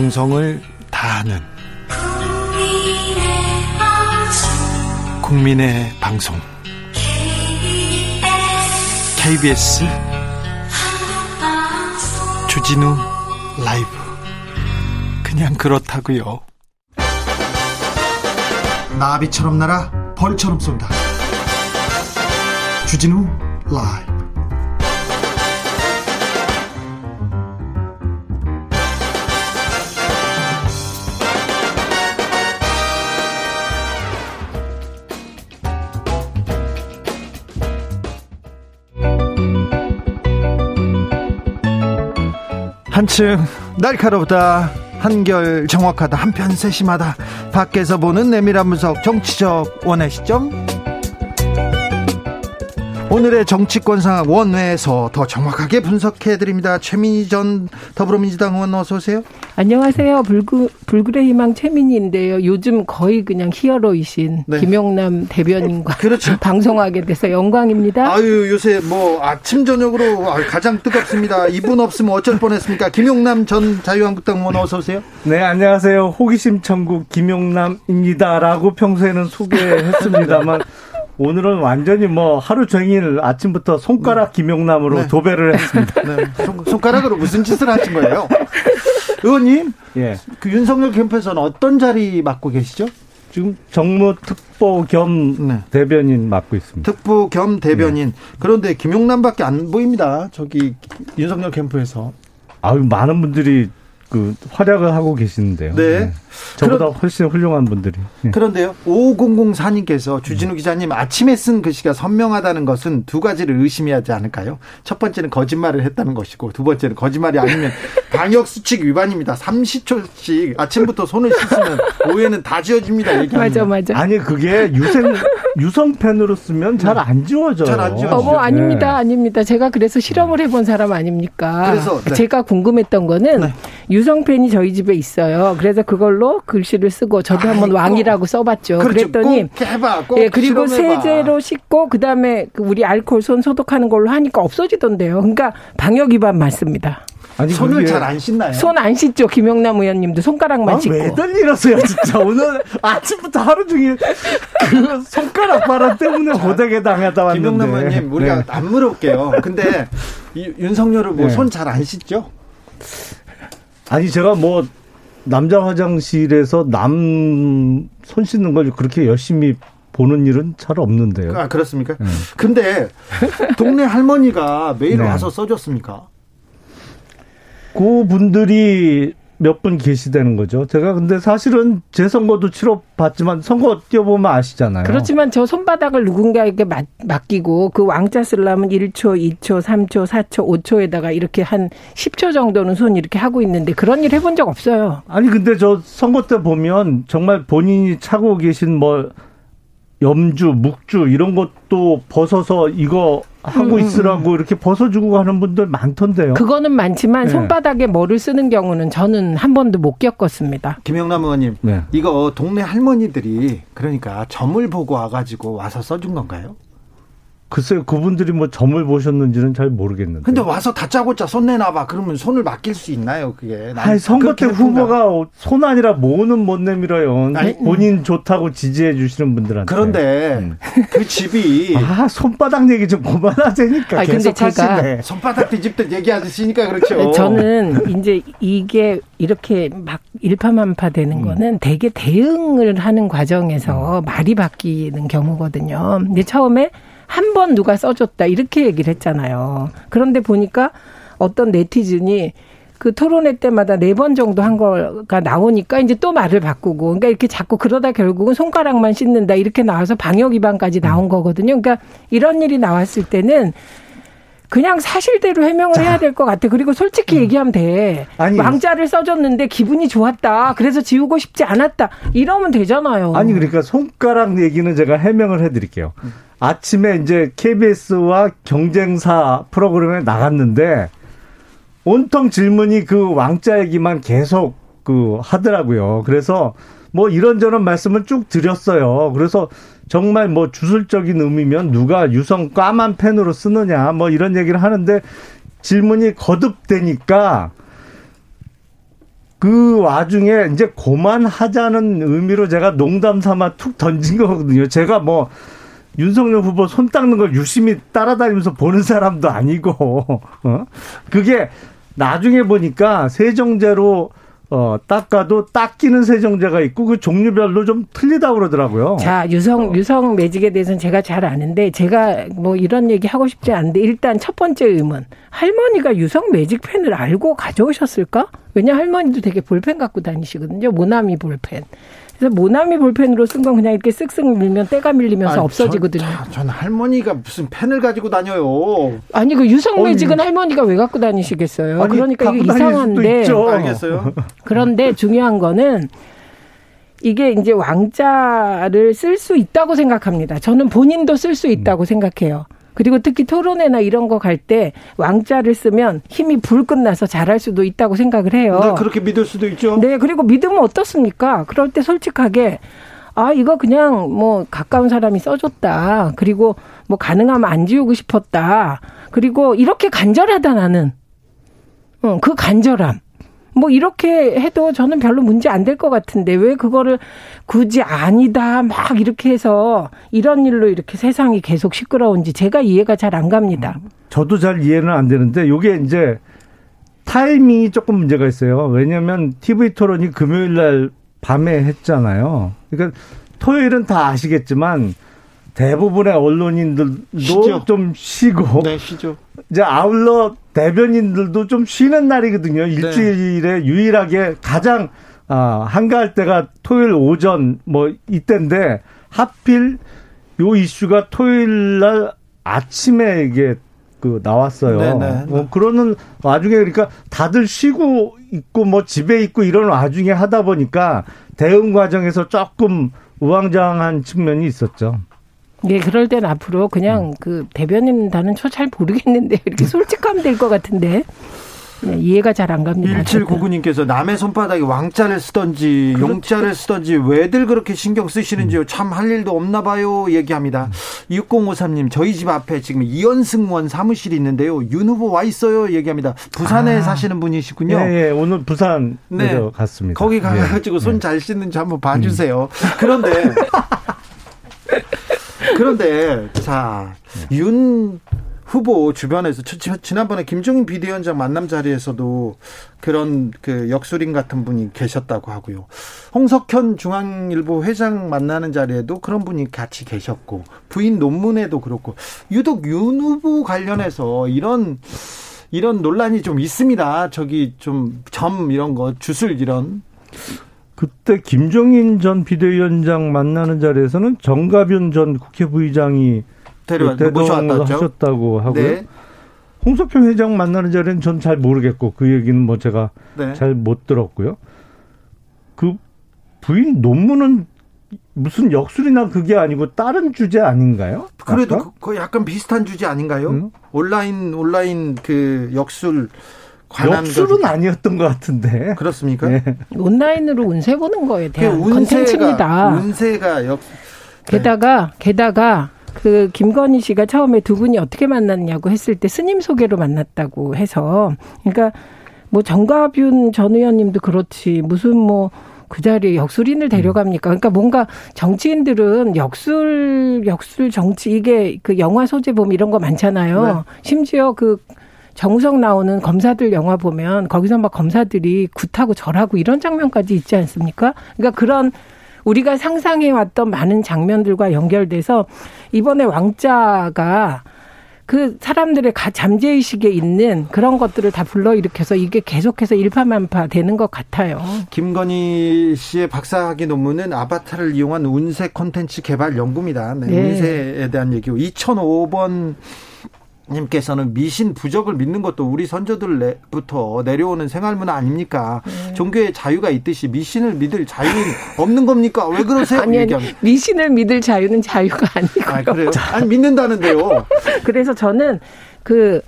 정성을 다하는 국민의 방송 KBS 주진우 라이브. 그냥 그렇다고요. 나비처럼 날아 벌처럼 쏜다. 주진우 라이브. 한층 날카롭다, 한결 정확하다, 한편 세심하다. 밖에서 보는 내밀한 분석, 정치적 원의 시점. 오늘의 정치권상 원회에서 더 정확하게 분석해드립니다. 최민희 전 더불어민주당 의원 어서 오세요. 안녕하세요. 불굴의 희망 최민희인데요. 요즘 거의 그냥 히어로이신 네. 김용남 대변인과 그렇죠. 방송하게 돼서 영광입니다. 아유, 요새 뭐 아침 저녁으로 가장 뜨겁습니다. 이분 없으면 어쩔 뻔했습니까? 김용남 전 자유한국당 의원 어서 오세요. 네, 안녕하세요. 호기심 천국 김용남입니다라고 평소에는 소개했습니다만 오늘은 완전히 뭐 하루 종일 아침부터 손가락 김용남으로 네. 도배를 했습니다. 네. 손가락으로 무슨 짓을 하신 거예요? 의원님, 예. 그 윤석열 캠프에서는 어떤 자리 맡고 계시죠? 지금 정무특보 겸 네. 대변인 맡고 있습니다. 특보 겸 대변인. 네. 그런데 김용남밖에 안 보입니다. 저기 윤석열 캠프에서. 아유, 많은 분들이 그 활약을 하고 계시는데요. 네. 네. 저보다 훨씬 훌륭한 분들이. 네. 그런데요. 5004님께서 주진우 기자님 아침에 쓴 글씨가 선명하다는 것은 두 가지를 의심해야 하지 않을까요? 첫 번째는 거짓말을 했다는 것이고 두 번째는 거짓말이 아니면 방역수칙 위반입니다. 30초씩 아침부터 손을 씻으면 오해는 다 지워집니다. 맞아. 아니 그게 유성펜으로 쓰면 잘 안 지워져요. 어머, 아닙니다. 제가 그래서 실험을 해본 사람 아닙니까? 그래서 네. 제가 궁금했던 거는 네. 유성펜이 저희 집에 있어요. 그래서 그걸로 글씨를 쓰고 저도 한번 왕이라고 써봤죠. 그렇죠. 그랬더니 꼭 예, 그리고 실험해봐. 세제로 씻고 그다음에 우리 알코올 손 소독하는 걸로 하니까 없어지던데요. 그러니까 방역 위반 맞습니다. 아니, 손을 잘 안 씻나요? 손 안 씻죠. 김용남 의원님도 손가락만 씻고. 매달 이러세요 진짜. 오늘 아침부터 하루 종일 그 손가락 바람 때문에 고되게 당하다 왔는데. 김용남 의원님 우리가 네. 안 물어볼게요. 근데 윤석열을 뭐 손 잘 안 네. 씻죠? 아니 제가 뭐 남자 화장실에서 남 손 씻는 걸 그렇게 열심히 보는 일은 잘 없는데요. 아, 그렇습니까? 네. 근데 동네 할머니가 매일 네. 와서 써줬습니까? 그 분들이 몇 분 계시다는 거죠. 제가 근데 사실은 제 선거도 치러봤지만 선거 뛰어보면 아시잖아요. 그렇지만 저 손바닥을 누군가에게 맡기고 그 왕자 쓰려면 1초, 2초, 3초, 4초, 5초에다가 이렇게 한 10초 정도는 손 이렇게 하고 있는데 그런 일 해본 적 없어요. 아니 근데 저 선거 때 보면 정말 본인이 차고 계신 뭐 염주, 묵주 이런 것도 벗어서 이거 하고 있으라고 이렇게 벗어주고 하는 분들 많던데요. 그거는 많지만 네. 손바닥에 뭐를 쓰는 경우는 저는 한 번도 못 겪었습니다. 김영남 의원님 네. 이거 동네 할머니들이 그러니까 점을 보고 와가지고 와서 써준 건가요? 글쎄요. 그분들이 뭐 점을 보셨는지는 잘 모르겠는데. 근데 와서 다짜고짜 손 내놔봐. 그러면 손을 맡길 수 있나요? 그게. 아니, 선거 때 후보가 손 아니라 모는 못 내밀어요. 아니, 본인 좋다고 지지해 주시는 분들한테. 그런데 그 집이. 아, 손바닥 얘기 좀 그만하자니까. 아, 근데 제가. 손바닥 뒤집듯 얘기하시니까 그렇죠. 저는 이제 이게 이렇게 막 일파만파 되는 거는 되게 대응을 하는 과정에서 말이 바뀌는 경우거든요. 근데 처음에 한 번 누가 써줬다 이렇게 얘기를 했잖아요. 그런데 보니까 어떤 네티즌이 그 토론회 때마다 4번 정도 한 거가 나오니까 이제 또 말을 바꾸고 그러니까 이렇게 자꾸 그러다 결국은 손가락만 씻는다 이렇게 나와서 방역 위반까지 나온 거거든요. 그러니까 이런 일이 나왔을 때는 그냥 사실대로 해명을 해야 될 것 같아. 그리고 솔직히 얘기하면 돼. 아니, 왕자를 써줬는데 기분이 좋았다. 그래서 지우고 싶지 않았다. 이러면 되잖아요. 아니 그러니까 손가락 얘기는 제가 해명을 해드릴게요. 아침에 이제 KBS와 경쟁사 프로그램에 나갔는데 온통 질문이 그 왕자 얘기만 계속 그 하더라고요. 그래서 뭐 이런저런 말씀을 쭉 드렸어요. 그래서 정말 뭐 주술적인 의미면 누가 유성 까만 펜으로 쓰느냐 뭐 이런 얘기를 하는데 질문이 거듭되니까 그 와중에 이제 고만하자는 의미로 제가 농담 삼아 툭 던진 거거든요. 제가 뭐 윤석열 후보 손 닦는 걸 유심히 따라다니면서 보는 사람도 아니고, 어? 그게 나중에 보니까 세정제로 닦아도 닦이는 세정제가 있고 그 종류별로 좀 틀리다고 그러더라고요. 자, 유성 매직에 대해서는 제가 잘 아는데 제가 뭐 이런 얘기 하고 싶지 않은데 일단 첫 번째 의문. 할머니가 유성 매직 펜을 알고 가져오셨을까? 왜냐 할머니도 되게 볼펜 갖고 다니시거든요. 모나미 볼펜. 그래서 모나미 볼펜으로 쓴 건 그냥 이렇게 쓱쓱 밀면 때가 밀리면서 없어지거든요. 저는 할머니가 무슨 펜을 가지고 다녀요. 아니 그 유성 매직은 할머니가 왜 갖고 다니시겠어요. 아니, 그러니까 이게 이상한데. 알겠어요. 그런데 중요한 거는 이게 이제 왕자를 쓸 수 있다고 생각합니다. 저는 본인도 쓸 수 있다고 생각해요. 그리고 특히 토론회나 이런 거 갈 때 왕자를 쓰면 힘이 불끝나서 잘할 수도 있다고 생각을 해요. 네, 그렇게 믿을 수도 있죠. 네, 그리고 믿으면 어떻습니까? 그럴 때 솔직하게 아, 이거 그냥 뭐 가까운 사람이 써줬다. 그리고 뭐 가능하면 안 지우고 싶었다. 그리고 이렇게 간절하다 나는. 그 간절함. 뭐 이렇게 해도 저는 별로 문제 안 될 것 같은데 왜 그거를 굳이 아니다 막 이렇게 해서 이런 일로 이렇게 세상이 계속 시끄러운지 제가 이해가 잘 안 갑니다. 저도 잘 이해는 안 되는데 이게 이제 타이밍이 조금 문제가 있어요. 왜냐하면 TV 토론이 금요일 날 밤에 했잖아요. 그러니까 토요일은 다 아시겠지만 대부분의 언론인들도 쉬죠. 좀 쉬고 네, 쉬죠. 이제 아울러 대변인들도 좀 쉬는 날이거든요. 일주일에 네. 유일하게 가장 한가할 때가 토요일 오전 뭐 이때인데 하필 요 이슈가 토요일 날 아침에 이게 그 나왔어요. 네네. 그러는 와중에 그러니까 다들 쉬고 있고 뭐 집에 있고 이런 와중에 하다 보니까 대응 과정에서 조금 우왕좌왕한 측면이 있었죠. 예, 그럴 땐 앞으로 그냥 그 대변인 나는 저 잘 모르겠는데 이렇게 솔직하면 될 것 같은데 네, 이해가 잘 안 갑니다. 1799님께서 남의 손바닥에 왕자를 쓰던지 그렇지. 용자를 쓰던지 왜들 그렇게 신경 쓰시는지요. 참 할 일도 없나 봐요 얘기합니다. 6053님 저희 집 앞에 지금 이현승원 사무실이 있는데요. 윤 후보 와 있어요 얘기합니다. 부산에 사시는 분이시군요. 예, 예. 오늘 부산 내려갔습니다. 거기 가가지고 손 잘 씻는지 한번 봐주세요. 그런데 그런데 자, 윤 후보 주변에서 지난번에 김종인 비대위원장 만남 자리에서도 그런 그 역술인 같은 분이 계셨다고 하고요. 홍석현 중앙일보 회장 만나는 자리에도 그런 분이 같이 계셨고 부인 논문에도 그렇고 유독 윤 후보 관련해서 이런 논란이 좀 있습니다. 저기 좀 점 이런 거 주술 이런. 그때 김종인 전 비대위원장 만나는 자리에서는 정갑윤 전 국회 부의장이 대동을 하셨다고 하고요. 네. 홍석현 회장 만나는 자리는 전 잘 모르겠고 그 얘기는 뭐 제가 네. 잘 못 들었고요. 그 부인 논문은 무슨 역술이나 그게 아니고 다른 주제 아닌가요? 그래도 그 약간 비슷한 주제 아닌가요? 온라인 그 역술. 역술은 아니었던 것 같은데. 그렇습니까? 네. 온라인으로 운세 보는 거에 대한 컨텐츠입니다. 운세가 게다가 그 김건희 씨가 처음에 두 분이 어떻게 만났냐고 했을 때 스님 소개로 만났다고 해서 그러니까 뭐 정갑윤 전 의원님도 그렇지 무슨 뭐 그 자리에 역술인을 데려갑니까? 그러니까 뭔가 정치인들은 역술 정치 이게 그 영화 소재 보면 이런 거 많잖아요. 네. 심지어 그 정우석 나오는 검사들 영화 보면 거기서 막 검사들이 굿하고 절하고 이런 장면까지 있지 않습니까? 그러니까 그런 우리가 상상해왔던 많은 장면들과 연결돼서 이번에 왕자가 그 사람들의 잠재의식에 있는 그런 것들을 다 불러일으켜서 이게 계속해서 일파만파 되는 것 같아요. 김건희 씨의 박사학위 논문은 아바타를 이용한 운세 콘텐츠 개발 연구입니다. 네, 네. 운세에 대한 얘기고 2005번 님께서는 미신 부적을 믿는 것도 우리 선조들부터 내려오는 생활문화 아닙니까? 종교의 자유가 있듯이 미신을 믿을 자유는 없는 겁니까? 왜 그러세요? 아니, 미신을 믿을 자유는 자유가 아니고요. 아, 그래요? 아니 믿는다는데요. 그래서 저는 그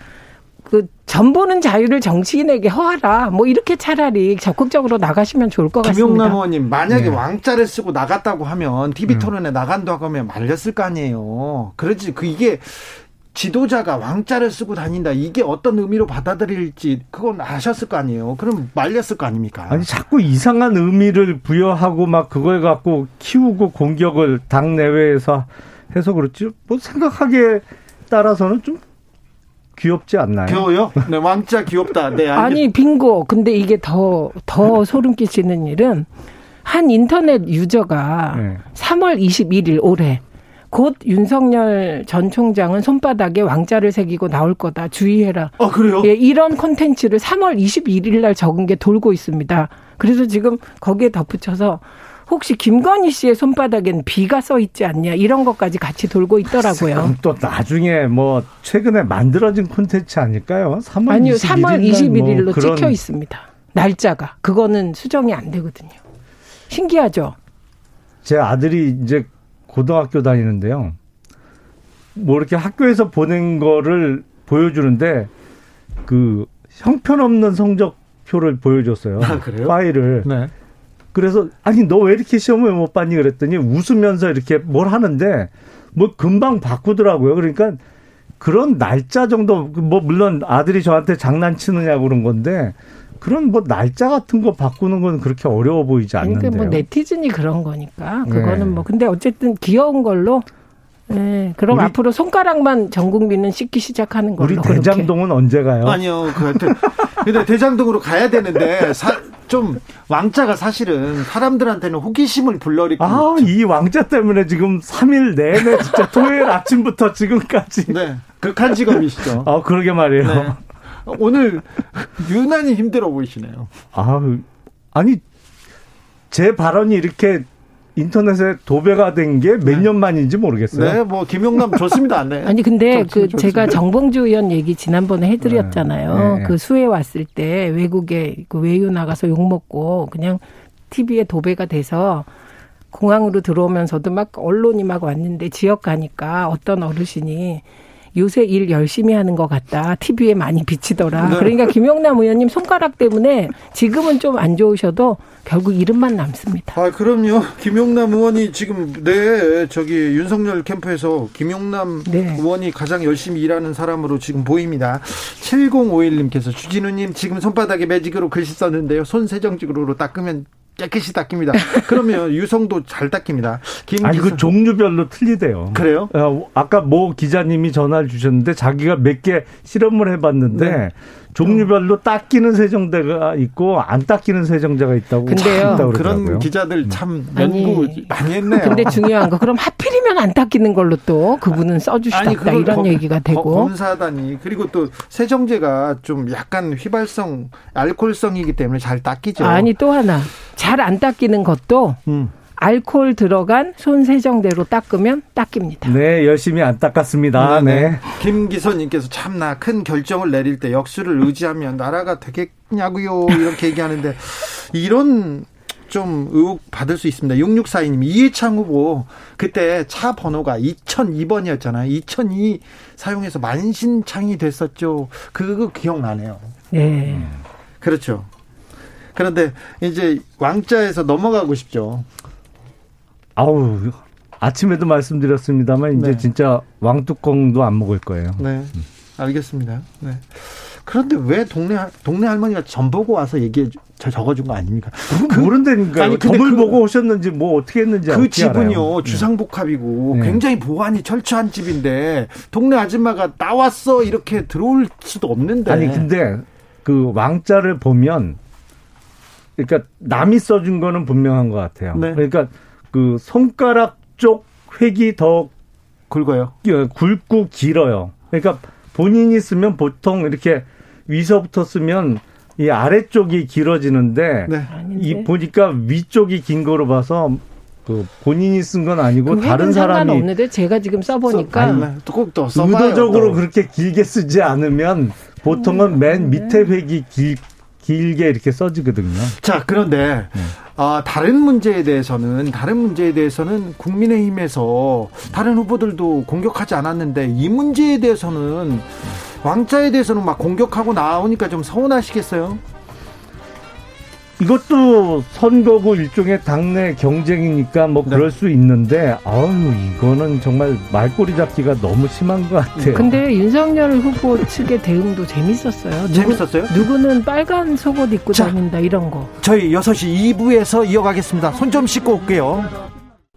전보는 자유를 정치인에게 허하라. 뭐 이렇게 차라리 적극적으로 나가시면 좋을 것 같습니다. 김용남 의원님 만약에 왕자를 쓰고 나갔다고 하면 TV 토론에 나간다고 하면 말렸을 거 아니에요. 그렇지. 그 이게 지도자가 왕자를 쓰고 다닌다. 이게 어떤 의미로 받아들일지 그건 아셨을 거 아니에요. 그럼 말렸을 거 아닙니까? 아니 자꾸 이상한 의미를 부여하고 막 그걸 갖고 키우고 공격을 당 내외에서 해서 그렇지. 뭐 생각하기에 따라서는 좀 귀엽지 않나요? 귀여워요? 네, 왕자 귀엽다. 네, 아니 빙고. 근데 이게 더 소름 끼치는 일은 한 인터넷 유저가 3월 21일 올해 곧 윤석열 전 총장은 손바닥에 왕자를 새기고 나올 거다. 주의해라. 아, 그래요? 예, 이런 콘텐츠를 3월 21일 날 적은 게 돌고 있습니다. 그래서 지금 거기에 덧붙여서 혹시 김건희 씨의 손바닥엔 비가 써 있지 않냐. 이런 것까지 같이 돌고 있더라고요. 그럼 또 나중에 뭐 최근에 만들어진 콘텐츠 아닐까요? 3월 아니요. 3월 21일로 뭐 그런... 찍혀 있습니다. 날짜가. 그거는 수정이 안 되거든요. 신기하죠? 제 아들이 이제 고등학교 다니는데요. 뭐 이렇게 학교에서 보낸 거를 보여주는데 그 형편없는 성적표를 보여줬어요. 아, 그래요? 파일을. 네. 그래서 아니 너 왜 이렇게 시험을 못 봤니 그랬더니 웃으면서 이렇게 뭘 하는데 뭐 금방 바꾸더라고요. 그러니까 그런 날짜 정도 뭐 물론 아들이 저한테 장난치느냐고 그런 건데 그런 뭐 날짜 같은 거 바꾸는 건 그렇게 어려워 보이지 않는데요. 그러니까 뭐 네티즌이 그런 거니까 그거는 네. 뭐 근데 어쨌든 귀여운 걸로. 네. 그럼 앞으로 손가락만 전 국민은 씻기 시작하는 걸로. 우리 대장동은 그렇게. 언제 가요? 아니요. 근데 대장동으로 가야 되는데 좀 왕자가 사실은 사람들한테는 호기심을 불러일으키고. 아, 이 왕자 때문에 지금 3일 내내 진짜 토요일 아침부터 지금까지. 네. 극한 직업이시죠. 아, 그러게 말이에요. 네. 오늘 유난히 힘들어 보이시네요. 아니 제 발언이 이렇게 인터넷에 도배가 된 게 몇 년 만인지 모르겠어요. 네, 뭐 김용남 좋습니다. 네. 아니 근데 좋습니다. 제가 정봉주 의원 얘기 지난번에 해드렸잖아요. 네. 그 수해 왔을 때 외국에 그 외유 나가서 욕 먹고 그냥 TV에 도배가 돼서. 공항으로 들어오면서도 막 언론이 막 왔는데 지역 가니까 어떤 어르신이. 요새 일 열심히 하는 것 같다. TV에 많이 비치더라. 네. 그러니까 김용남 의원님 손가락 때문에 지금은 좀 안 좋으셔도 결국 이름만 남습니다. 아, 그럼요. 김용남 의원이 지금 윤석열 캠프에서 김용남 의원이 가장 열심히 일하는 사람으로 지금 보입니다. 7051님께서 주진우님 지금 손바닥에 매직으로 글씨 썼는데요. 손 세정직으로 닦으면 깨끗이 닦입니다. 그러면 유성도 잘 닦입니다. 아니 그 종류별로 틀리대요. 그래요? 아까 모 기자님이 전화를 주셨는데 자기가 몇 개 실험을 해봤는데 네. 종류별로 닦이는 세정제가 있고 안 닦이는 세정제가 있다고. 근데요. 그런 기자들 참 연구 많이 했네요. 근데 중요한 거 그럼 하필이면 안 닦이는 걸로 또 그분은 써주시다 이런 얘기가 되고. 검사하다니. 그리고 또 세정제가 좀 약간 휘발성, 알코올성이기 때문에 잘 닦이죠. 아니 또 하나. 잘 안 닦이는 것도 알코올 들어간 손 세정대로 닦으면 닦입니다. 네, 열심히 안 닦았습니다. 네. 김기선님께서 참나 큰 결정을 내릴 때 역수를 의지하면 나라가 되겠냐고요. 이렇게 얘기하는데 이런 좀 의혹 받을 수 있습니다. 6642님 이해창 후보 그때 차 번호가 2002번이었잖아요. 2002 사용해서 만신창이 됐었죠. 그거 기억나네요. 네. 그렇죠. 그런데 이제 왕자에서 넘어가고 싶죠. 아침에도 말씀드렸습니다만 이제 진짜 왕뚜껑도 안 먹을 거예요. 네, 알겠습니다. 네. 그런데 왜 동네 할머니가 점 보고 와서 적어준 거 아닙니까? 모른다니까요. 점을 보고 오셨는지 뭐 어떻게 했는지 그 집은요 주상복합이고 굉장히 보안이 철저한 집인데 동네 아줌마가 나왔어 이렇게 들어올 수도 없는데. 아니 근데 그 왕자를 보면. 그러니까 남이 써준 거는 분명한 것 같아요. 네. 그러니까 그 손가락 쪽 획이 더 굵어요. 굵고 길어요. 그러니까 본인이 쓰면 보통 이렇게 위서부터 쓰면 이 아래쪽이 길어지는데 이 보니까 위쪽이 긴 거로 봐서 그 본인이 쓴 건 아니고 다른 사람이 없는데 제가 지금 써보니까 의도적으로 그렇게 길게 쓰지 않으면 보통은 맨 밑에 획이 길게 이렇게 써지거든요. 자, 그런데 다른 문제에 대해서는 국민의힘에서 다른 후보들도 공격하지 않았는데 이 문제에 대해서는 왕자에 대해서는 막 공격하고 나오니까 좀 서운하시겠어요? 이것도 선거구 일종의 당내 경쟁이니까 뭐 그럴 수 있는데, 아유, 이거는 정말 말꼬리 잡기가 너무 심한 것 같아요. 근데 윤석열 후보 측의 대응도 재밌었어요. 재밌었어요? 누구는 빨간 속옷 입고 다닌다, 이런 거. 저희 6시 2부에서 이어가겠습니다. 손 좀 씻고 올게요.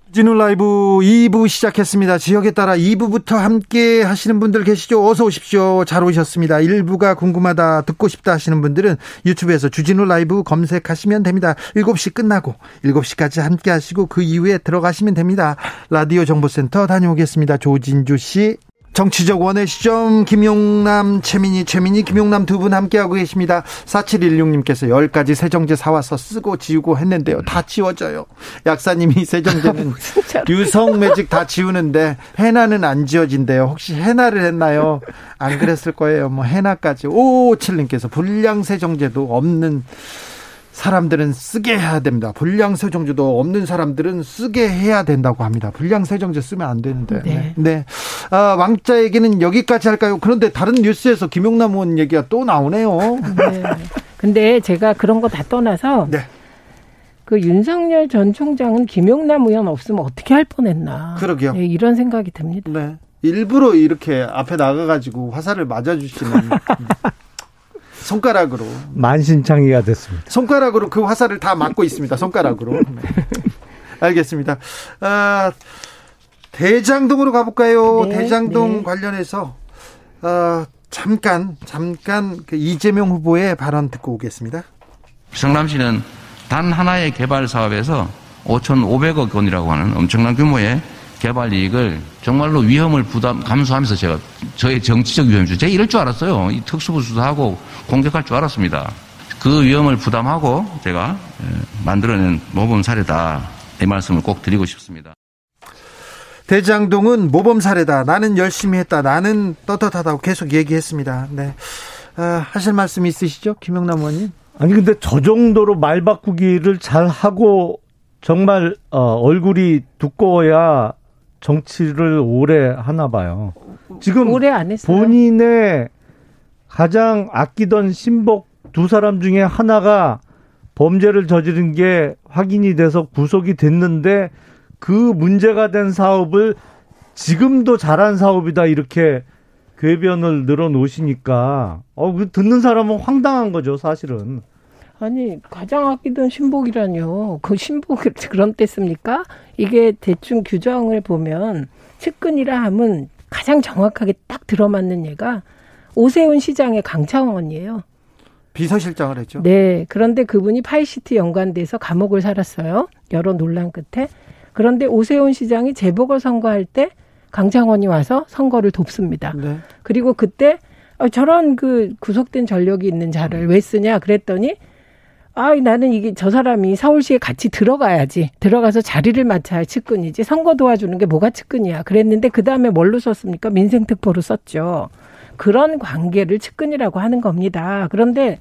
주진우 라이브 2부 시작했습니다. 지역에 따라 2부부터 함께 하시는 분들 계시죠? 어서 오십시오. 잘 오셨습니다. 1부가 궁금하다, 듣고 싶다 하시는 분들은 유튜브에서 주진우 라이브 검색하시면 됩니다. 7시 끝나고 7시까지 함께 하시고 그 이후에 들어가시면 됩니다. 라디오 정보센터 다녀오겠습니다. 조진주 씨. 정치적 원의 시점 김용남, 최민희, 김용남 두 분 함께하고 계십니다. 4716님께서 10가지 세정제 사와서 쓰고 지우고 했는데요. 다 지워져요. 약사님이 세정제는 유성 매직 다 지우는데 해나는 안 지워진대요. 혹시 해나를 했나요? 안 그랬을 거예요. 뭐 해나까지. 557님께서 불량 세정제도 없는 사람들은 쓰게 해야 됩니다. 불량 세정제도 없는 사람들은 쓰게 해야 된다고 합니다. 불량 세정제 쓰면 안 되는데. 네. 아, 왕자 얘기는 여기까지 할까요? 그런데 다른 뉴스에서 김용남 의원 얘기가 또 나오네요. 네. 근데 제가 그런 거 다 떠나서 네. 그 윤석열 전 총장은 김용남 의원 없으면 어떻게 할 뻔했나. 그러게요. 네, 이런 생각이 듭니다. 네. 일부러 이렇게 앞에 나가가지고 화살을 맞아주시는. 손가락으로 만신창이가 됐습니다. 손가락으로 그 화살을 다 막고 있습니다. 손가락으로. 알겠습니다. 아, 대장동으로 가볼까요? 네, 대장동 관련해서 잠깐 그 이재명 후보의 발언 듣고 오겠습니다. 성남시는 단 하나의 개발 사업에서 5,500억 원이라고 하는 엄청난 규모의 개발 이익을 정말로 위험을 감수하면서 제가 저의 정치적 위험이죠. 제가 이럴 줄 알았어요. 이 특수부 수사하고 공격할 줄 알았습니다. 그 위험을 부담하고 제가 만들어낸 모범 사례다. 이 말씀을 꼭 드리고 싶습니다. 대장동은 모범 사례다. 나는 열심히 했다. 나는 떳떳하다고 계속 얘기했습니다. 네. 아, 하실 말씀 있으시죠? 김용남 의원님. 아니 근데 저 정도로 말 바꾸기를 잘하고 정말 얼굴이 두꺼워야 정치를 오래 하나 봐요. 지금 오래 안 했어요? 본인의 가장 아끼던 신복 두 사람 중에 하나가 범죄를 저지른 게 확인이 돼서 구속이 됐는데 그 문제가 된 사업을 지금도 잘한 사업이다 이렇게 궤변을 늘어놓으시니까 듣는 사람은 황당한 거죠 사실은. 아니 가장 아끼던 신복이라뇨. 그 신복을 그런 때 씁니까? 이게 대충 규정을 보면 측근이라 함은 가장 정확하게 딱 들어맞는 얘가 오세훈 시장의 강창원이에요. 비서실장을 했죠. 네. 그런데 그분이 파이시트 연관돼서 감옥을 살았어요. 여러 논란 끝에. 그런데 오세훈 시장이 재보궐선거할 때 강창원이 와서 선거를 돕습니다. 네. 그리고 그때 저런 그 구속된 전력이 있는 자를 왜 쓰냐 그랬더니 아, 나는 이게 저 사람이 서울시에 같이 들어가야지. 들어가서 자리를 맡아야 측근이지. 선거 도와주는 게 뭐가 측근이야. 그랬는데 그다음에 뭘로 썼습니까? 민생특보로 썼죠. 그런 관계를 측근이라고 하는 겁니다. 그런데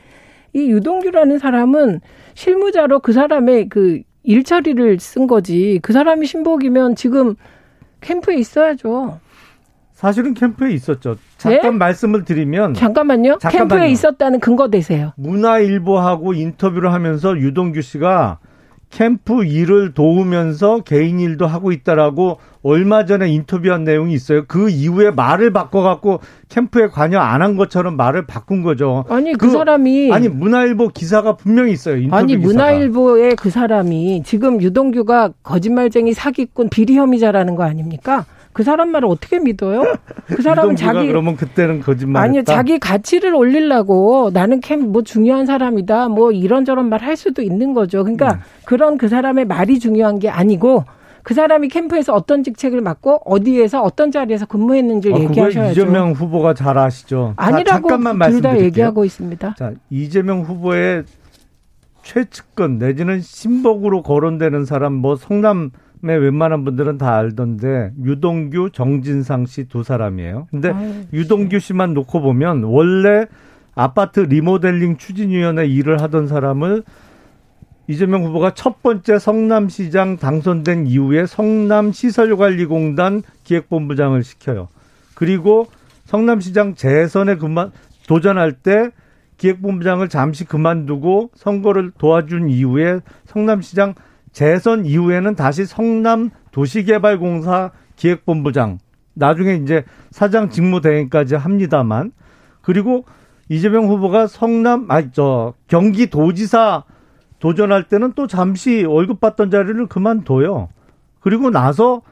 이 유동규라는 사람은 실무자로 그 사람의 그 일처리를 쓴 거지. 그 사람이 신복이면 지금 캠프에 있어야죠. 사실은 캠프에 있었죠. 잠깐 네? 말씀을 드리면 잠깐만요. 캠프에 있었다는 근거 되세요. 문화일보하고 인터뷰를 하면서 유동규 씨가 캠프 일을 도우면서 개인 일도 하고 있다라고 얼마 전에 인터뷰한 내용이 있어요. 그 이후에 말을 바꿔갖고 캠프에 관여 안 한 것처럼 말을 바꾼 거죠. 아니 그 사람이 아니 문화일보 기사가 분명히 있어요. 인터뷰 아니 기사가. 문화일보에 그 사람이 지금 유동규가 거짓말쟁이 사기꾼 비리 혐의자라는 거 아닙니까? 그 사람 말을 어떻게 믿어요? 그 사람은 자기 그러면 그때는 거짓말했다. 아니요, 자기 가치를 올리려고 나는 캠 중요한 사람이다. 이런저런 말 할 수도 있는 거죠. 그러니까 그런 그 사람의 말이 중요한 게 아니고 그 사람이 캠프에서 어떤 직책을 맡고 어디에서 어떤 자리에서 근무했는지를 얘기하셔야죠. 이재명 후보가 잘 아시죠. 아니라고 둘 다 얘기하고 있습니다. 자, 이재명 후보의 최측근 내지는 신복으로 거론되는 사람 성남 웬만한 분들은 다 알던데 유동규, 정진상 씨 두 사람이에요. 근데 유동규 씨만 놓고 보면 원래 아파트 리모델링 추진위원회 일을 하던 사람을 이재명 후보가 첫 번째 성남시장 당선된 이후에 성남시설관리공단 기획본부장을 시켜요. 그리고 성남시장 재선에 도전할 때 기획본부장을 잠시 그만두고 선거를 도와준 이후에 성남시장 재선 이후에는 다시 성남도시개발공사 기획본부장, 나중에 이제 사장 직무대행까지 합니다만, 그리고 이재명 후보가 경기도지사 도전할 때는 또 잠시 월급 받던 자리를 그만둬요. 그리고 나서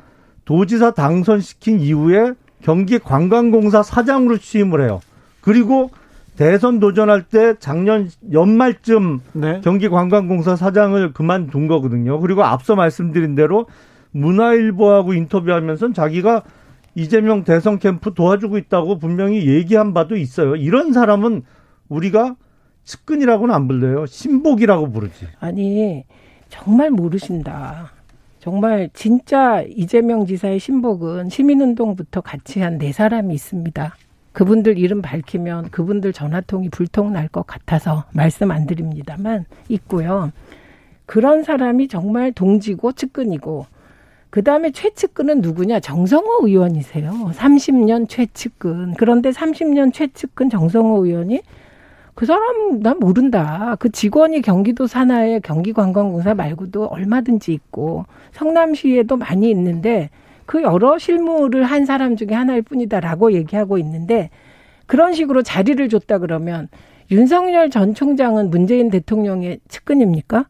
도지사 당선시킨 이후에 경기관광공사 사장으로 취임을 해요. 그리고 대선 도전할 때 작년 연말쯤 경기관광공사 사장을 그만둔 거거든요. 그리고 앞서 말씀드린 대로 문화일보하고 인터뷰하면서 자기가 이재명 대선 캠프 도와주고 있다고 분명히 얘기한 바도 있어요. 이런 사람은 우리가 측근이라고는 안 불러요. 신복이라고 부르지. 아니, 정말 모르신다. 정말 진짜 이재명 지사의 신복은 시민운동부터 같이 한 네 사람이 있습니다. 그분들 이름 밝히면 그분들 전화통이 불통날 것 같아서 말씀 안 드립니다만 있고요. 그런 사람이 정말 동지고 측근이고, 그다음에 최측근은 누구냐? 정성호 의원이세요. 30년 최측근. 그런데 30년 최측근 정성호 의원이 그 사람 난 모른다. 그 직원이 경기도 산하에 경기관광공사 말고도 얼마든지 있고 성남시에도 많이 있는데 그 여러 실무를 한 사람 중에 하나일 뿐이다라고 얘기하고 있는데, 그런 식으로 자리를 줬다 그러면 윤석열 전 총장은 문재인 대통령의 측근입니까?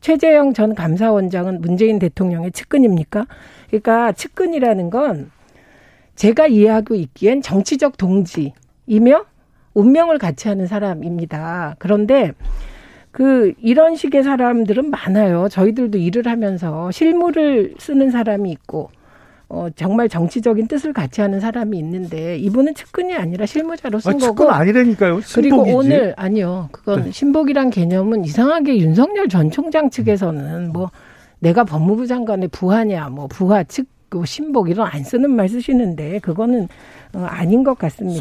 최재형 전 감사원장은 문재인 대통령의 측근입니까? 그러니까 측근이라는 건 제가 이해하고 있기엔 정치적 동지이며 운명을 같이 하는 사람입니다. 그런데 이런 식의 사람들은 많아요. 저희들도 일을 하면서 실무를 쓰는 사람이 있고, 정말 정치적인 뜻을 같이 하는 사람이 있는데, 이분은 측근이 아니라 실무자로 쓴 거고. 측근 아니라니까요. 신복이지. 그리고 오늘, 아니요. 그건 네. 신복이란 개념은 이상하게 윤석열 전 총장 측에서는 뭐 내가 법무부 장관의 부하냐, 뭐 부하, 측, 신복 이런 안 쓰는 말 쓰시는데 그거는 아닌 것 같습니다.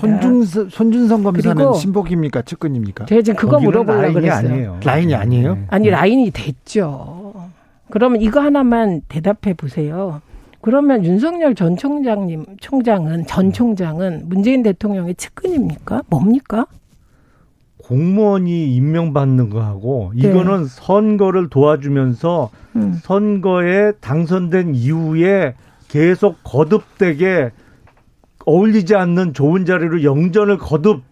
손준성 검사는 신복입니까? 측근입니까? 제가 지금 그거 물어보려고 그랬어요. 아니에요. 라인이 아니에요? 아니, 라인이 됐죠. 그러면 이거 하나만 대답해 보세요. 그러면 윤석열 전 총장은 문재인 대통령의 측근입니까? 뭡니까? 공무원이 임명받는 거하고, 네. 이거는 선거를 도와주면서 선거에 당선된 이후에 계속 거듭되게 어울리지 않는 좋은 자리로 영전을 거듭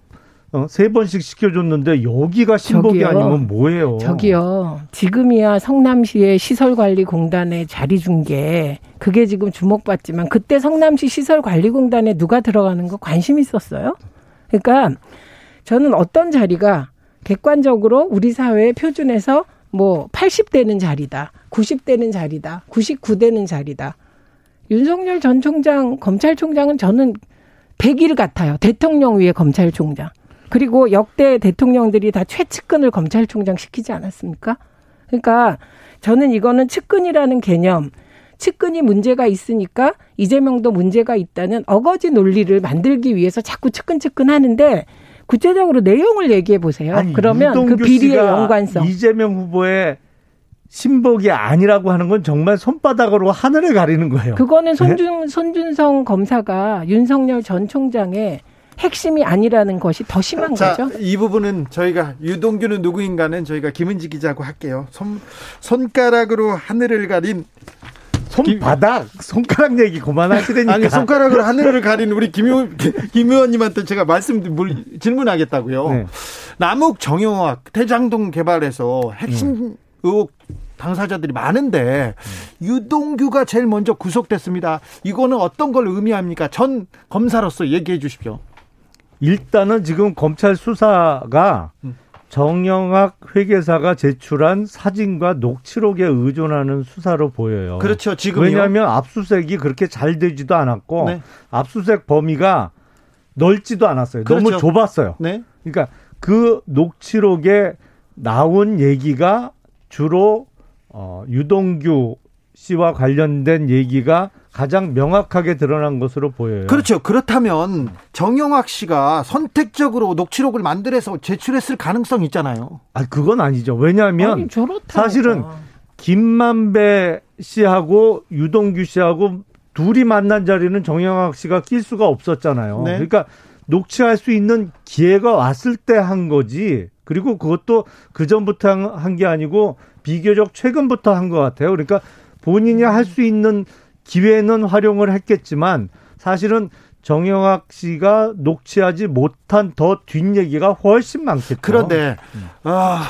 3번씩 시켜줬는데 여기가 신복이 저기요. 아니면 뭐예요? 저기요. 지금이야 성남시의 시설관리공단에 자리 준 게 그게 지금 주목받지만, 그때 성남시 시설관리공단에 누가 들어가는 거 관심 있었어요? 그러니까 저는 어떤 자리가 객관적으로 우리 사회의 표준에서 뭐 80대는 자리다, 90대는 자리다, 99대는 자리다. 윤석열 전 총장, 검찰총장은 저는 101 같아요. 대통령 위에 검찰총장. 그리고 역대 대통령들이 다 최측근을 검찰총장 시키지 않았습니까? 그러니까 저는 이거는 측근이라는 개념, 측근이 문제가 있으니까 이재명도 문제가 있다는 어거지 논리를 만들기 위해서 자꾸 측근 하는데, 구체적으로 내용을 얘기해 보세요. 아니, 그러면 그 비리의 연관성. 이재명 후보의 신복이 아니라고 하는 건 정말 손바닥으로 하늘을 가리는 거예요. 그거는 손준성 검사가 윤석열 전 총장의 핵심이 아니라는 것이 더 심한 거죠. 이 부분은 저희가 유동규는 누구인가는 저희가 김은지 기자하고 할게요. 손가락으로 하늘을 가린 손가락 얘기 그만하시라니까. 아니, 손가락으로 하늘을 가린 우리 김 의원님한테 제가 질문하겠다고요. 네. 남욱 정영학 대장동 개발에서 핵심 의혹 당사자들이 많은데 유동규가 제일 먼저 구속됐습니다. 이거는 어떤 걸 의미합니까? 전 검사로서 얘기해 주십시오. 일단은 지금 검찰 수사가 정영학 회계사가 제출한 사진과 녹취록에 의존하는 수사로 보여요. 그렇죠. 지금요. 왜냐하면 압수수색이 그렇게 잘 되지도 않았고, 네. 압수수색 범위가 넓지도 않았어요. 그렇죠. 너무 좁았어요. 네. 그러니까 그 녹취록에 나온 얘기가 주로 유동규 씨와 관련된 얘기가 가장 명확하게 드러난 것으로 보여요. 그렇죠. 그렇다면 정영학 씨가 선택적으로 녹취록을 만들어서 제출했을 가능성이 있잖아요. 그건 아니죠. 왜냐하면 사실은 김만배 씨하고 유동규 씨하고 둘이 만난 자리는 정영학 씨가 낄 수가 없었잖아요. 네. 그러니까 녹취할 수 있는 기회가 왔을 때 한 거지. 그리고 그것도 그전부터 한 게 아니고 비교적 최근부터 한 것 같아요. 그러니까 본인이 할 수 있는 기회는 활용을 했겠지만 사실은 정영학 씨가 녹취하지 못한 더 뒷얘기가 훨씬 많겠죠. 그런데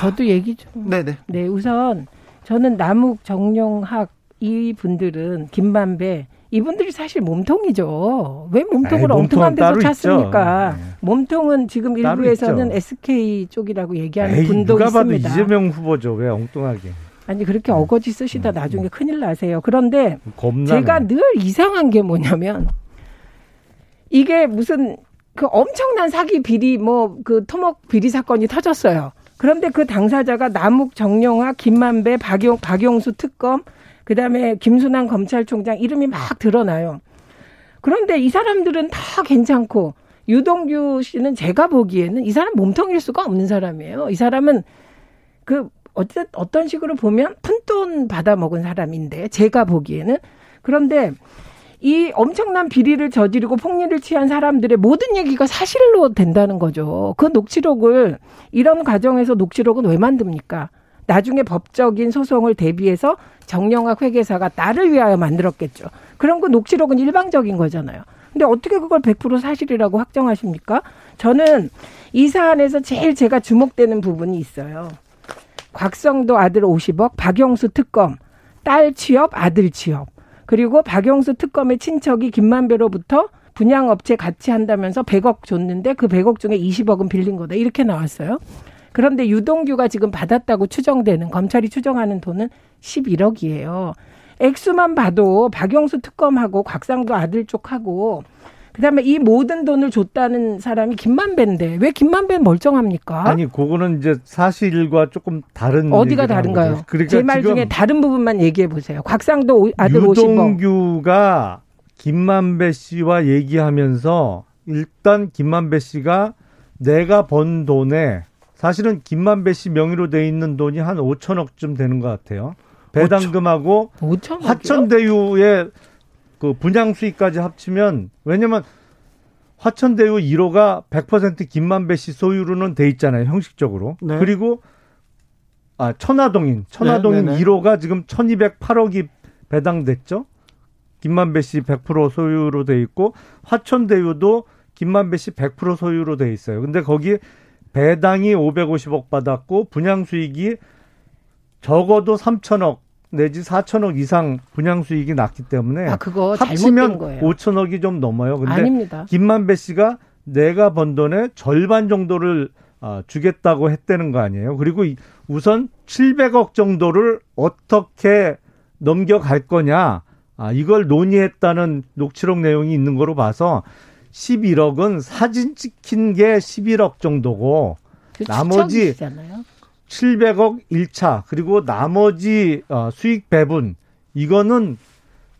저도 얘기죠. 네네. 네, 우선 저는 남욱, 정영학 이분들은 김만배 이분들이 사실 몸통이죠. 왜 몸통을 엉뚱한 데서 찾습니까? 네. 몸통은 지금 일부에서는 SK 쪽이라고 얘기하는 분도 누가 있습니다. 누가 봐도 이재명 후보죠. 왜 엉뚱하게. 아니 그렇게 어거지 쓰시다 나중에 큰일 나세요. 그런데 겁나네. 제가 늘 이상한 게 뭐냐면 이게 무슨 그 엄청난 사기 비리 뭐 그 토목 비리 사건이 터졌어요. 그런데 그 당사자가 남욱, 정영학, 김만배, 박용수 특검 그다음에 김순환 검찰총장 이름이 막 드러나요. 그런데 이 사람들은 다 괜찮고 유동규 씨는 제가 보기에는 이 사람 몸통일 수가 없는 사람이에요. 이 사람은 그 어떤 식으로 보면 푼돈 받아 먹은 사람인데 제가 보기에는. 그런데 이 엄청난 비리를 저지르고 폭리를 취한 사람들의 모든 얘기가 사실로 된다는 거죠. 그 녹취록을 이런 과정에서 녹취록은 왜 만듭니까? 나중에 법적인 소송을 대비해서 정영학 회계사가 나를 위하여 만들었겠죠. 그런 거 녹취록은 일방적인 거잖아요. 근데 어떻게 그걸 100% 사실이라고 확정하십니까? 저는 이 사안에서 제일 제가 주목되는 부분이 있어요. 곽상도 아들 50억, 박영수 특검, 딸 취업, 아들 취업. 그리고 박영수 특검의 친척이 김만배로부터 분양업체 같이 한다면서 100억 줬는데 그 100억 중에 20억은 빌린 거다. 이렇게 나왔어요. 그런데 유동규가 지금 받았다고 추정되는, 검찰이 추정하는 돈은 11억이에요. 액수만 봐도 박영수 특검하고 곽상도 아들 쪽하고 그다음에 이 모든 돈을 줬다는 사람이 김만배인데 왜 김만배는 멀쩡합니까? 아니 그거는 이제 사실과 조금 다른 어디가 다른가요? 그러니까 제 말 중에 다른 부분만 얘기해 보세요. 곽상도 아들 50억. 유동규가 김만배 씨와 얘기하면서 일단 김만배 씨가 내가 번 돈에 사실은 김만배 씨 명의로 돼 있는 돈이 한 5천억쯤 되는 것 같아요. 배당금하고 5천? 화천대유의 그 분양 수익까지 합치면 왜냐면 화천대유 1호가 100% 김만배 씨 소유로는 돼 있잖아요. 형식적으로. 네. 그리고 천화동인 네, 네, 네. 1호가 지금 1,208억이 배당됐죠. 김만배 씨 100% 소유로 돼 있고 화천대유도 김만배 씨 100% 소유로 돼 있어요. 근데 거기 배당이 550억 받았고 분양 수익이 적어도 3천억 내지 4천억 이상 분양 수익이 났기 때문에 그거 합치면 5천억이 좀 넘어요. 근데 아닙니다. 김만배 씨가 내가 번 돈의 절반 정도를 주겠다고 했다는 거 아니에요. 그리고 우선 700억 정도를 어떻게 넘겨갈 거냐 이걸 논의했다는 녹취록 내용이 있는 거로 봐서 11억은 사진 찍힌 게 11억 정도고 나머지 추적이시잖아요. 700억 1차 그리고 나머지 수익 배분 이거는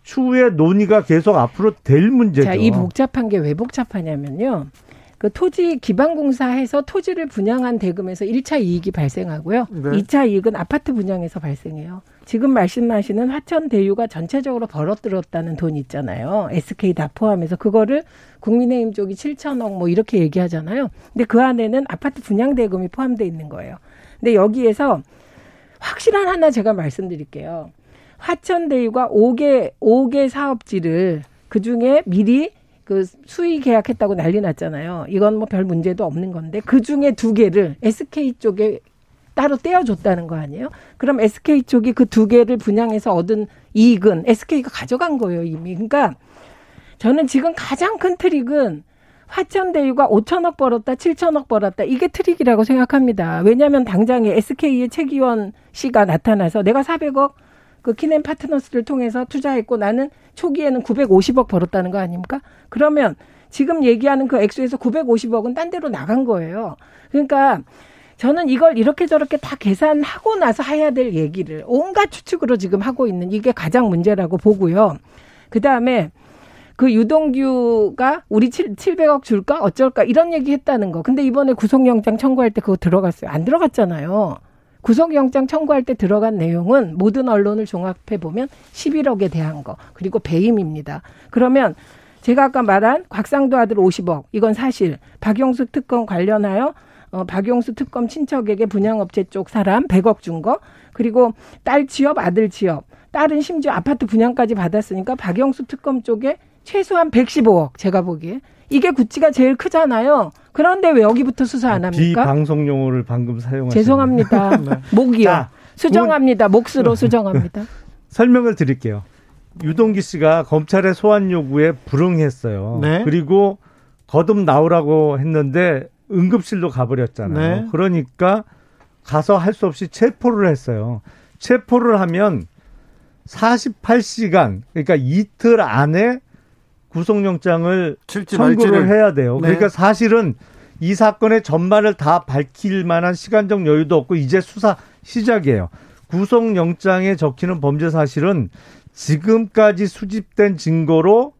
추후에 논의가 계속 앞으로 될 문제죠. 자, 이 복잡한 게 왜 복잡하냐면요. 그 토지 기반공사해서 토지를 분양한 대금에서 1차 이익이 발생하고요. 네. 2차 이익은 아파트 분양에서 발생해요. 지금 말씀하시는 화천대유가 전체적으로 벌어들였다는 돈 있잖아요. SK 다 포함해서 그거를 국민의힘 쪽이 7천억 뭐 이렇게 얘기하잖아요. 근데 그 안에는 아파트 분양 대금이 포함되어 있는 거예요. 근데 여기에서 확실한 하나 제가 말씀드릴게요. 화천대유가 5개 사업지를 그중에 미리 그 수의 계약했다고 난리 났잖아요. 이건 뭐 별 문제도 없는 건데 그중에 2개를 SK 쪽에 따로 떼어줬다는 거 아니에요? 그럼 SK 쪽이 그 2개를 분양해서 얻은 이익은 SK가 가져간 거예요, 이미. 그러니까 저는 지금 가장 큰 트릭은 화천대유가 5천억 벌었다, 7천억 벌었다. 이게 트릭이라고 생각합니다. 왜냐하면 당장에 SK의 최기원 씨가 나타나서 내가 400억 그 키넨 파트너스를 통해서 투자했고 나는 초기에는 950억 벌었다는 거 아닙니까? 그러면 지금 얘기하는 그 액수에서 950억은 딴 데로 나간 거예요. 그러니까 저는 이걸 이렇게 저렇게 다 계산하고 나서 해야 될 얘기를 온갖 추측으로 지금 하고 있는 이게 가장 문제라고 보고요. 그다음에 그 유동규가 우리 700억 줄까 어쩔까 이런 얘기 했다는 거. 근데 이번에 구속영장 청구할 때 그거 들어갔어요? 안 들어갔잖아요. 구속영장 청구할 때 들어간 내용은 모든 언론을 종합해보면 11억에 대한 거. 그리고 배임입니다. 그러면 제가 아까 말한 곽상도 아들 50억 이건 사실 박용수 특검 관련하여 박용수 특검 친척에게 분양업체 쪽 사람 100억 준 거 그리고 딸 취업 아들 취업 딸은 심지어 아파트 분양까지 받았으니까 박영수 특검 쪽에 최소한 115억 제가 보기에. 이게 구찌가 제일 크잖아요. 그런데 왜 여기부터 수사 안 합니까? 비방송 용어를 방금 사용하셨네요. 죄송합니다. 네. 목이요. 자, 수정합니다. 몫으로 수정합니다. 설명을 드릴게요. 유동규 씨가 검찰의 소환 요구에 불응했어요. 네. 그리고 거듭 나오라고 했는데 응급실로 가버렸잖아요. 네. 그러니까 가서 할 수 없이 체포를 했어요. 체포를 하면 48시간, 그러니까 이틀 안에 구속영장을 청구를 해야 돼요. 네. 그러니까 사실은 이 사건의 전말을 다 밝힐 만한 시간적 여유도 없고 이제 수사 시작이에요. 구속영장에 적히는 범죄 사실은 지금까지 수집된 증거로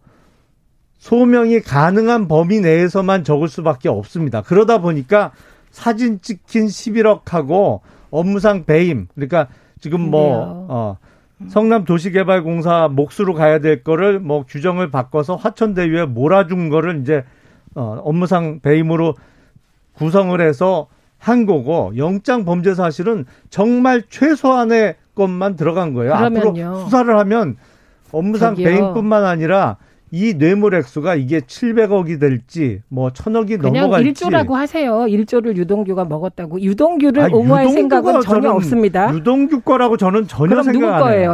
소명이 가능한 범위 내에서만 적을 수밖에 없습니다. 그러다 보니까 사진 찍힌 11억하고 업무상 배임, 그러니까 지금 뭐... 성남도시개발공사 몫으로 가야 될 거를 뭐 규정을 바꿔서 화천대유에 몰아준 거를 이제 업무상 배임으로 구성을 해서 한 거고 영장 범죄 사실은 정말 최소한의 것만 들어간 거예요. 그러면요. 앞으로 수사를 하면 업무상 저기요. 배임뿐만 아니라 이 뇌물 액수가 이게 700억이 될지 뭐 1000억이 넘어갈지. 그냥 1조라고 하세요. 1조를 유동규가 먹었다고. 유동규를 옹호할 생각은 전혀 없습니다. 유동규 거라고 저는 전혀 생각 안 해요.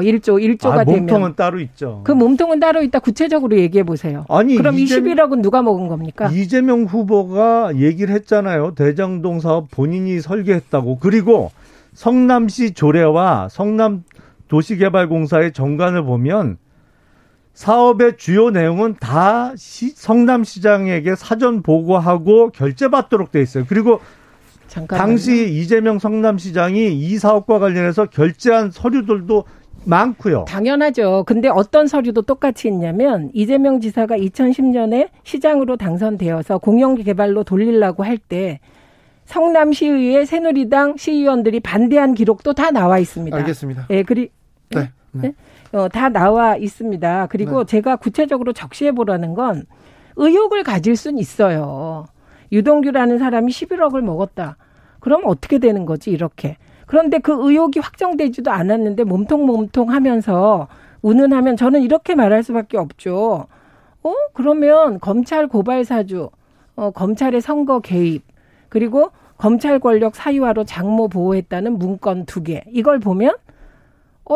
그럼 누구 거예요? 1조가 되면. 몸통은 따로 있죠. 그 몸통은 따로 있다. 구체적으로 얘기해 보세요. 아니, 그럼 21억은 누가 먹은 겁니까? 이재명 후보가 얘기를 했잖아요. 대장동 사업 본인이 설계했다고. 그리고 성남시 조례와 성남도시개발공사의 정관을 보면 사업의 주요 내용은 다 성남시장에게 사전 보고하고 결재받도록 돼 있어요. 그리고 잠깐만요. 당시 이재명 성남시장이 이 사업과 관련해서 결재한 서류들도 많고요. 당연하죠. 근데 어떤 서류도 똑같이 있냐면 이재명 지사가 2010년에 시장으로 당선되어서 공영개발로 돌리려고 할 때 성남시의회 새누리당 시의원들이 반대한 기록도 다 나와 있습니다. 알겠습니다. 예, 네. 다 나와 있습니다. 그리고 네. 제가 구체적으로 적시해보라는 건 의혹을 가질 순 있어요. 유동규라는 사람이 11억을 먹었다. 그럼 어떻게 되는 거지 이렇게. 그런데 그 의혹이 확정되지도 않았는데 몸통 하면서 운운하면 저는 이렇게 말할 수밖에 없죠. 그러면 검찰 고발 사주, 검찰의 선거 개입, 그리고 검찰 권력 사유화로 장모 보호했다는 문건 2개. 이걸 보면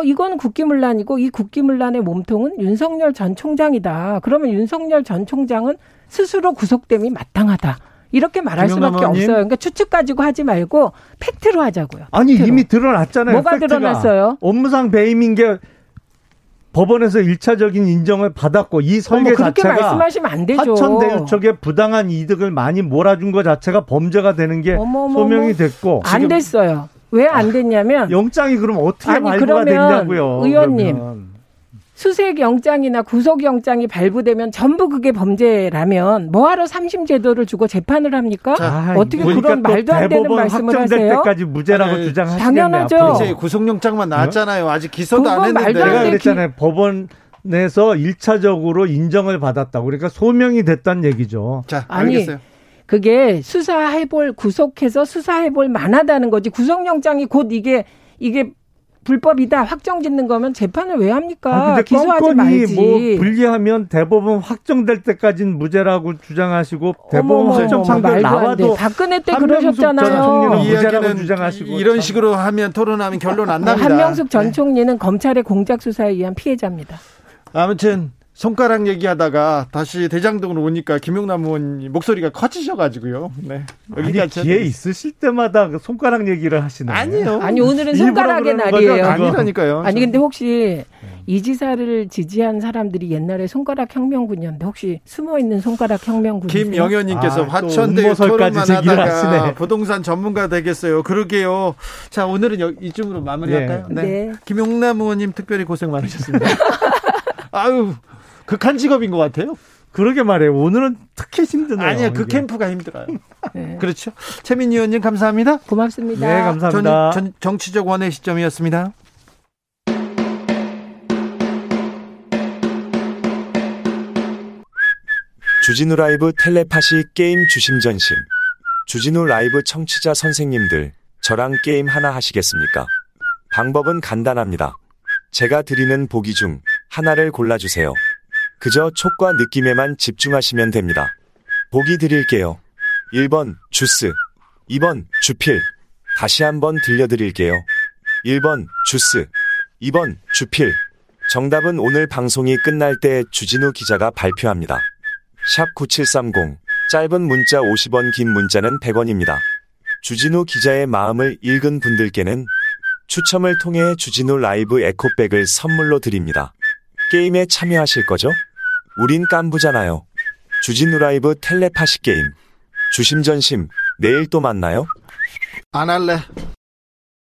이건 국기문란이고 이 국기문란의 몸통은 윤석열 전 총장이다. 그러면 윤석열 전 총장은 스스로 구속됨이 마땅하다. 이렇게 말할 수밖에 없어요. 그러니까 추측 가지고 하지 말고 팩트로 하자고요. 팩트로. 아니 이미 드러났잖아요. 뭐가 팩트가. 드러났어요? 업무상 배임인 게 법원에서 1차적인 인정을 받았고 이 설계 그렇게 자체가 말씀하시면 안 되죠. 화천대유 쪽에 부당한 이득을 많이 몰아준 것 자체가 범죄가 되는 게 소명이 됐고. 안 됐어요. 왜 안 됐냐면 영장이 그럼 어떻게 발부가 됐냐고요. 의원님 수색 영장이나 구속 영장이 발부되면 전부 그게 범죄라면 뭐하러 삼심 제도를 주고 재판을 합니까? 자, 어떻게 그런 말도 안 되는 말씀을 하세요? 대법원 확정될 때까지 무죄라고 주장하시겠네요. 당연하죠. 앞으로. 이제 구속 영장만 나왔잖아요. 아직 기소도 안 했는데. 내가 그랬잖아요. 법원에서 1차적으로 인정을 받았다고. 그러니까 소명이 됐다는 얘기죠. 자, 알겠어요. 그게 수사해볼 구속해서 수사해볼 만하다는 거지 구속영장이 곧 이게 불법이다 확정짓는 거면 재판을 왜 합니까? 근데 기소하지 말지. 뭐 불리하면 대법원 확정될 때까지는 무죄라고 주장하시고 대법원 확정 판결 나와도 박근혜 때 그러셨잖아요. 무죄라고 주장하시고 이런 식으로 하면 토론하면 결론 안 납니다. 한명숙 전 총리는 검찰의 공작 수사에 의한 피해자입니다. 아무튼. 손가락 얘기하다가 다시 대장동으로 오니까 김용남 의원님 목소리가 커지셔가지고요. 네. 여기가 뒤에 있으실 때마다 손가락 얘기를 하시나요? 아니요. 아니 오늘은 손가락의 날이에요. 아니라니까요. 아니 근데 혹시 이 지사를 지지한 사람들이 옛날에 손가락 혁명군이었는데 혹시 숨어있는 손가락 혁명군? 김영현님께서 화천대유 토론만 하다가 부동산 전문가 되겠어요. 그러게요. 자 오늘은 이쯤으로 마무리할까요? 네. 네. 김용남 의원님 특별히 고생 많으셨습니다. 아유. 극한 직업인 것 같아요. 그러게 말해요. 오늘은 특히 힘드네요. 아니요. 그 캠프가 힘들어요. 네. 그렇죠. 최민희 의원님 감사합니다. 고맙습니다. 네, 감사합니다. 정치적 원의 시점이었습니다. 주진우 라이브 텔레파시 게임 주심 전심. 주진우 라이브 청취자 선생님들, 저랑 게임 하나 하시겠습니까? 방법은 간단합니다. 제가 드리는 보기 중 하나를 골라주세요. 그저 촉과 느낌에만 집중하시면 됩니다. 보기 드릴게요. 1번 주스, 2번 주필. 다시 한번 들려드릴게요. 1번 주스, 2번 주필. 정답은 오늘 방송이 끝날 때 주진우 기자가 발표합니다. 샵9730, 짧은 문자 50원, 긴 문자는 100원입니다. 주진우 기자의 마음을 읽은 분들께는 추첨을 통해 주진우 라이브 에코백을 선물로 드립니다. 게임에 참여하실 거죠? 우린 깐부잖아요. 주진우 라이브 텔레파시 게임 주심전심, 내일 또 만나요? 안 할래.